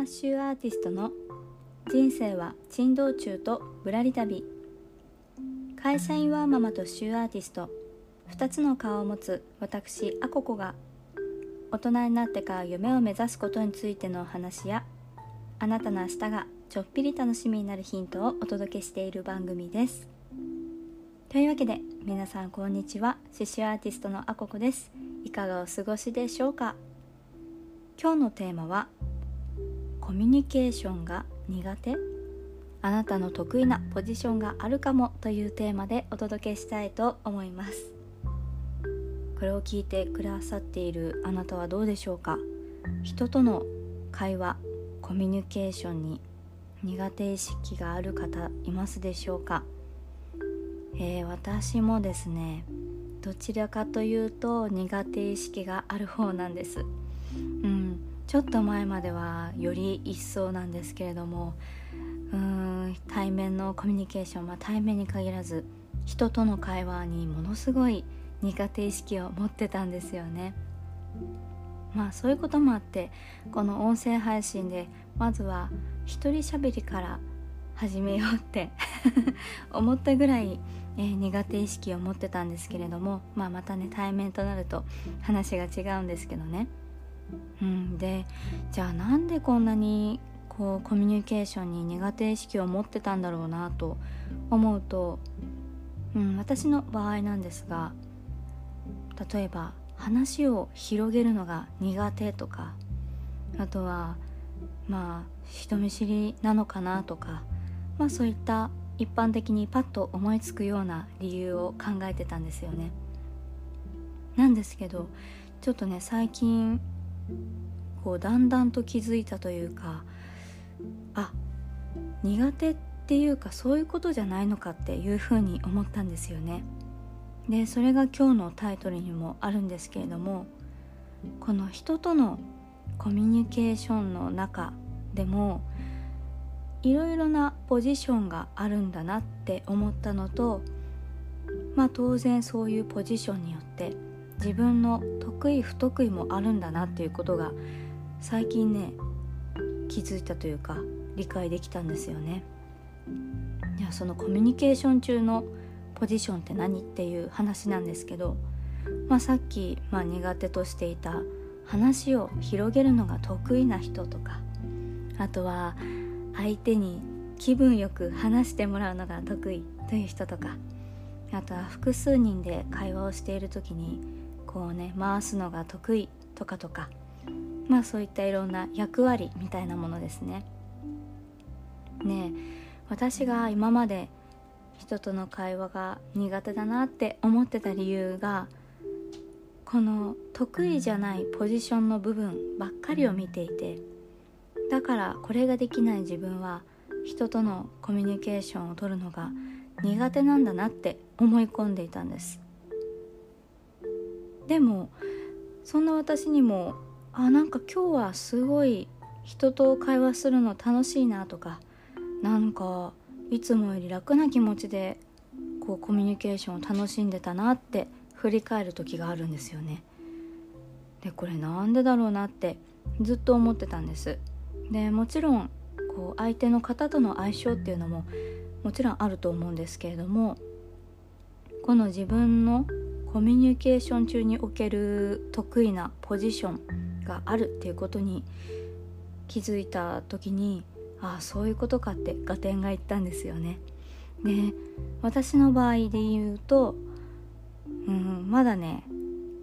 マッシューアーティストの人生は珍道中とぶらり旅。会社員ワーママとシューアーティスト、2つの顔を持つ私アココが大人になってから夢を目指すことについてのお話や、あなたの明日がちょっぴり楽しみになるヒントをお届けしている番組です。というわけで皆さんこんにちは、刺繍アーティストのあここです。いかがお過ごしでしょうか。今日のテーマはコミュニケーションが苦手、あなたの得意なポジションがあるかもというテーマでお届けしたいと思います。これを聞いてくださっているあなたはどうでしょうか。人との会話、コミュニケーションに苦手意識がある方いますでしょうか。私もですね、どちらかというと苦手意識がある方なんです。ちょっと前まではより一層なんですけれども、対面のコミュニケーション、対面に限らず人との会話にものすごい苦手意識を持ってたんですよね。そういうこともあってこの音声配信でまずは一人しゃべりから始めようって思ったぐらい、苦手意識を持ってたんですけれども、またね対面となると話が違うんですけどね。でじゃあなんでこんなにこうコミュニケーションに苦手意識を持ってたんだろうなと思うと、私の場合なんですが、例えば話を広げるのが苦手とか、あとは人見知りなのかなとか、そういった一般的にパッと思いつくような理由を考えてたんですよね。なんですけどちょっとね最近こうだんだんと気づいたというか、苦手っていうかそういうことじゃないのかっていうふうに思ったんですよね。でそれが今日のタイトルにもあるんですけれども、この人とのコミュニケーションの中でもいろいろなポジションがあるんだなって思ったのと、当然そういうポジションによって自分の得意不得意もあるんだなっていうことが最近ね気づいたというか理解できたんですよね。いやそのコミュニケーション中のポジションって何っていう話なんですけど、さっき、苦手としていた話を広げるのが得意な人とか、あとは相手に気分よく話してもらうのが得意という人とか、あとは複数人で会話をしている時にこうね回すのが得意とか、そういったいろんな役割みたいなものですね。私が今まで人との会話が苦手だなって思ってた理由が、この得意じゃないポジションの部分ばっかりを見ていて、だからこれができない自分は人とのコミュニケーションを取るのが苦手なんだなって思い込んでいたんです。でもそんな私にもなんか今日はすごい人と会話するの楽しいなとか、なんかいつもより楽な気持ちでこうコミュニケーションを楽しんでたなって振り返る時があるんですよね。でこれなんでだろうなってずっと思ってたんです。でもちろんこう相手の方との相性っていうのももちろんあると思うんですけれども、この自分のコミュニケーション中における得意なポジションがあるっていうことに気づいた時に、そういうことかって合点が言ったんですよね。で私の場合で言うと、まだね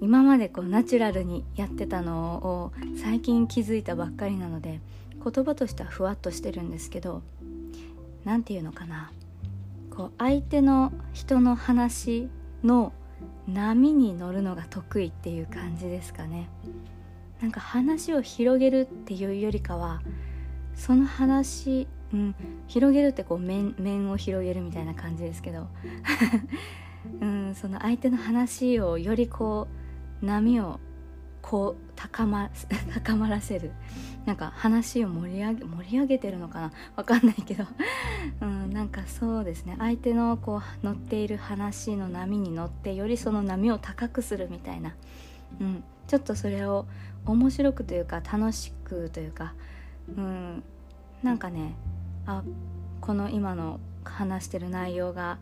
今までこうナチュラルにやってたのを最近気づいたばっかりなので、言葉としてはふわっとしてるんですけど、なんていうのかな、こう相手の人の話の波に乗るのが得意っていう感じですかね。なんか話を広げるっていうよりかはその話、広げるってこう面を広げるみたいな感じですけどその相手の話をよりこう波をこう高まらせる、なんか話を盛り上げてるのかな、わかんないけどなんかそうですね、相手のこう乗っている話の波に乗ってよりその波を高くするみたいな、ちょっとそれを面白くというか楽しくというか、なんかね、あ、この今の話してる内容が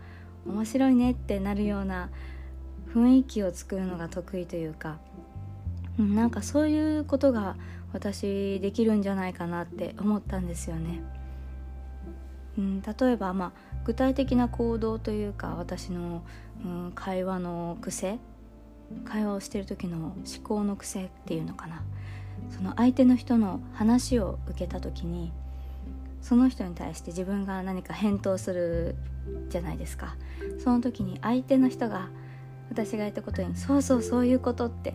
面白いねってなるような雰囲気を作るのが得意というか、なんかそういうことが私できるんじゃないかなって思ったんですよね。例えば、具体的な行動というか、私の、会話の癖、会話をしている時の思考の癖っていうのかな、その相手の人の話を受けた時にその人に対して自分が何か返答するじゃないですか。その時に相手の人が私が言ったことにそうそうそういうことって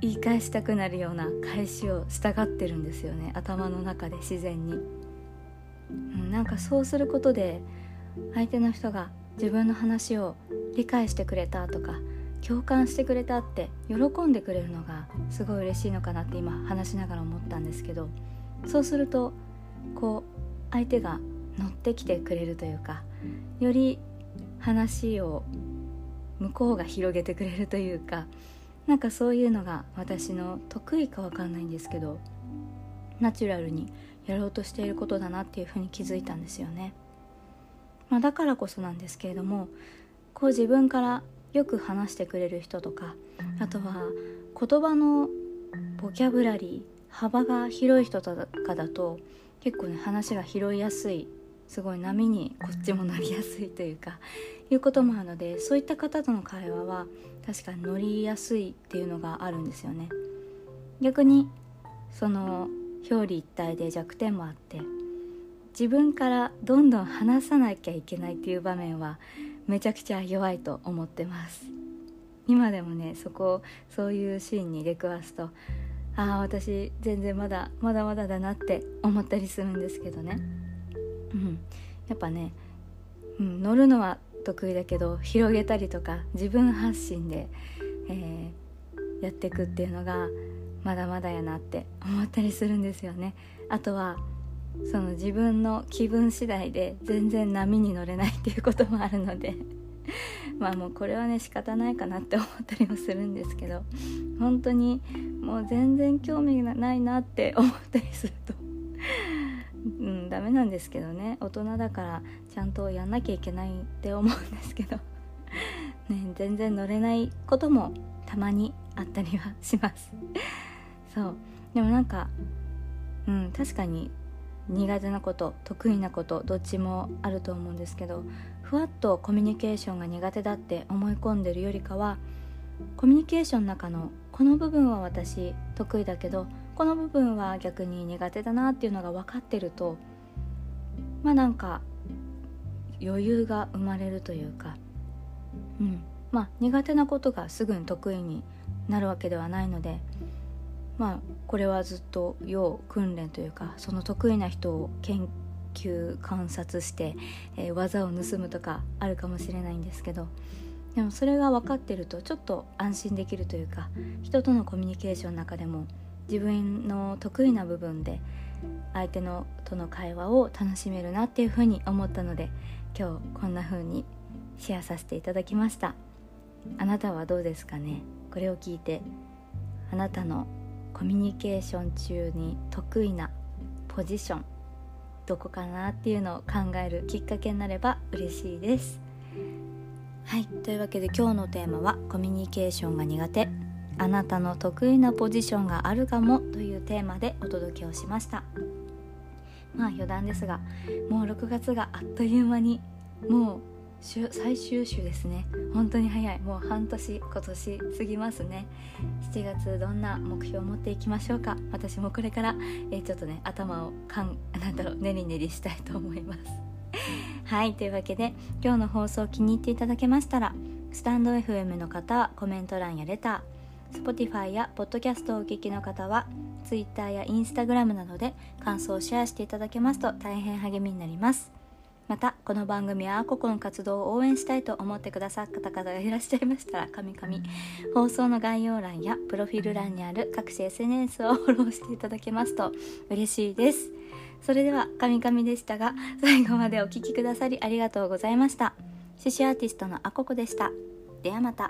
言い返したくなるような返しをしたがってるんですよね、頭の中で自然に。なんかそうすることで相手の人が自分の話を理解してくれたとか共感してくれたって喜んでくれるのがすごい嬉しいのかなって今話しながら思ったんですけど、そうするとこう相手が乗ってきてくれるというか、より話を向こうが広げてくれるというか、なんかそういうのが私の得意かわかんないんですけど、ナチュラルにやろうとしていることだなっていうふうに気づいたんですよね。だからこそなんですけれども、こう自分からよく話してくれる人とか、あとは言葉のボキャブラリー幅が広い人とかだと結構ね、話が拾いやすい、すごい波にこっちも乗りやすいというかいうこともあるので、そういった方との会話は確かに乗りやすいっていうのがあるんですよね。逆にその表裏一体で弱点もあって、自分からどんどん話さなきゃいけないっていう場面はめちゃくちゃ弱いと思ってます。今でもね、そういうシーンに出くわすと、私全然まだだなって思ったりするんですけどね。やっぱね、乗るのは得意だけど広げたりとか自分発信で、やっていくっていうのがまだまだやなって思ったりするんですよね。あとはその自分の気分次第で全然波に乗れないっていうこともあるのでもうこれはね仕方ないかなって思ったりもするんですけど、本当にもう全然興味がないなって思ったりするとダメなんですけどね、大人だからちゃんとやんなきゃいけないって思うんですけどね、全然乗れないこともたまにあったりはしますそうでもなんか、確かに苦手なこと得意なことどっちもあると思うんですけど、ふわっとコミュニケーションが苦手だって思い込んでるよりかは、コミュニケーションの中のこの部分は私得意だけどこの部分は逆に苦手だなっていうのが分かってると、なんか余裕が生まれるというか、苦手なことがすぐに得意になるわけではないので、これはずっと要訓練というか、その得意な人を研究観察して、技を盗むとかあるかもしれないんですけど、でもそれが分かってるとちょっと安心できるというか、人とのコミュニケーションの中でも自分の得意な部分で相手のとの会話を楽しめるなっていうふうに思ったので、今日こんな風にシェアさせていただきました。あなたはどうですかね。これを聞いてあなたのコミュニケーション中に得意なポジションどこかなっていうのを考えるきっかけになれば嬉しいです。はい、というわけで今日のテーマはコミュニケーションが苦手、あなたの得意なポジションがあるかもというテーマでお届けをしました。余談ですが、もう6月があっという間に、もう最終週ですね。本当に早い、もう半年今年過ぎますね。7月どんな目標を持っていきましょうか。私もこれから、ちょっとね頭をねりねりしたいと思いますはい、というわけで今日の放送気に入っていただけましたら、スタンド FM の方はコメント欄やレター、 Spotify やポッドキャストをお聞きの方は Twitter や Instagram などで感想をシェアしていただけますと大変励みになります。またこの番組はアココの活動を応援したいと思ってくださった方がいらっしゃいましたら、放送の概要欄やプロフィール欄にある各種 SNS をフォローしていただけますと嬉しいです。それではでしたが、最後までお聞きくださりありがとうございました。刺繍アーティストのアココでした。ではまた。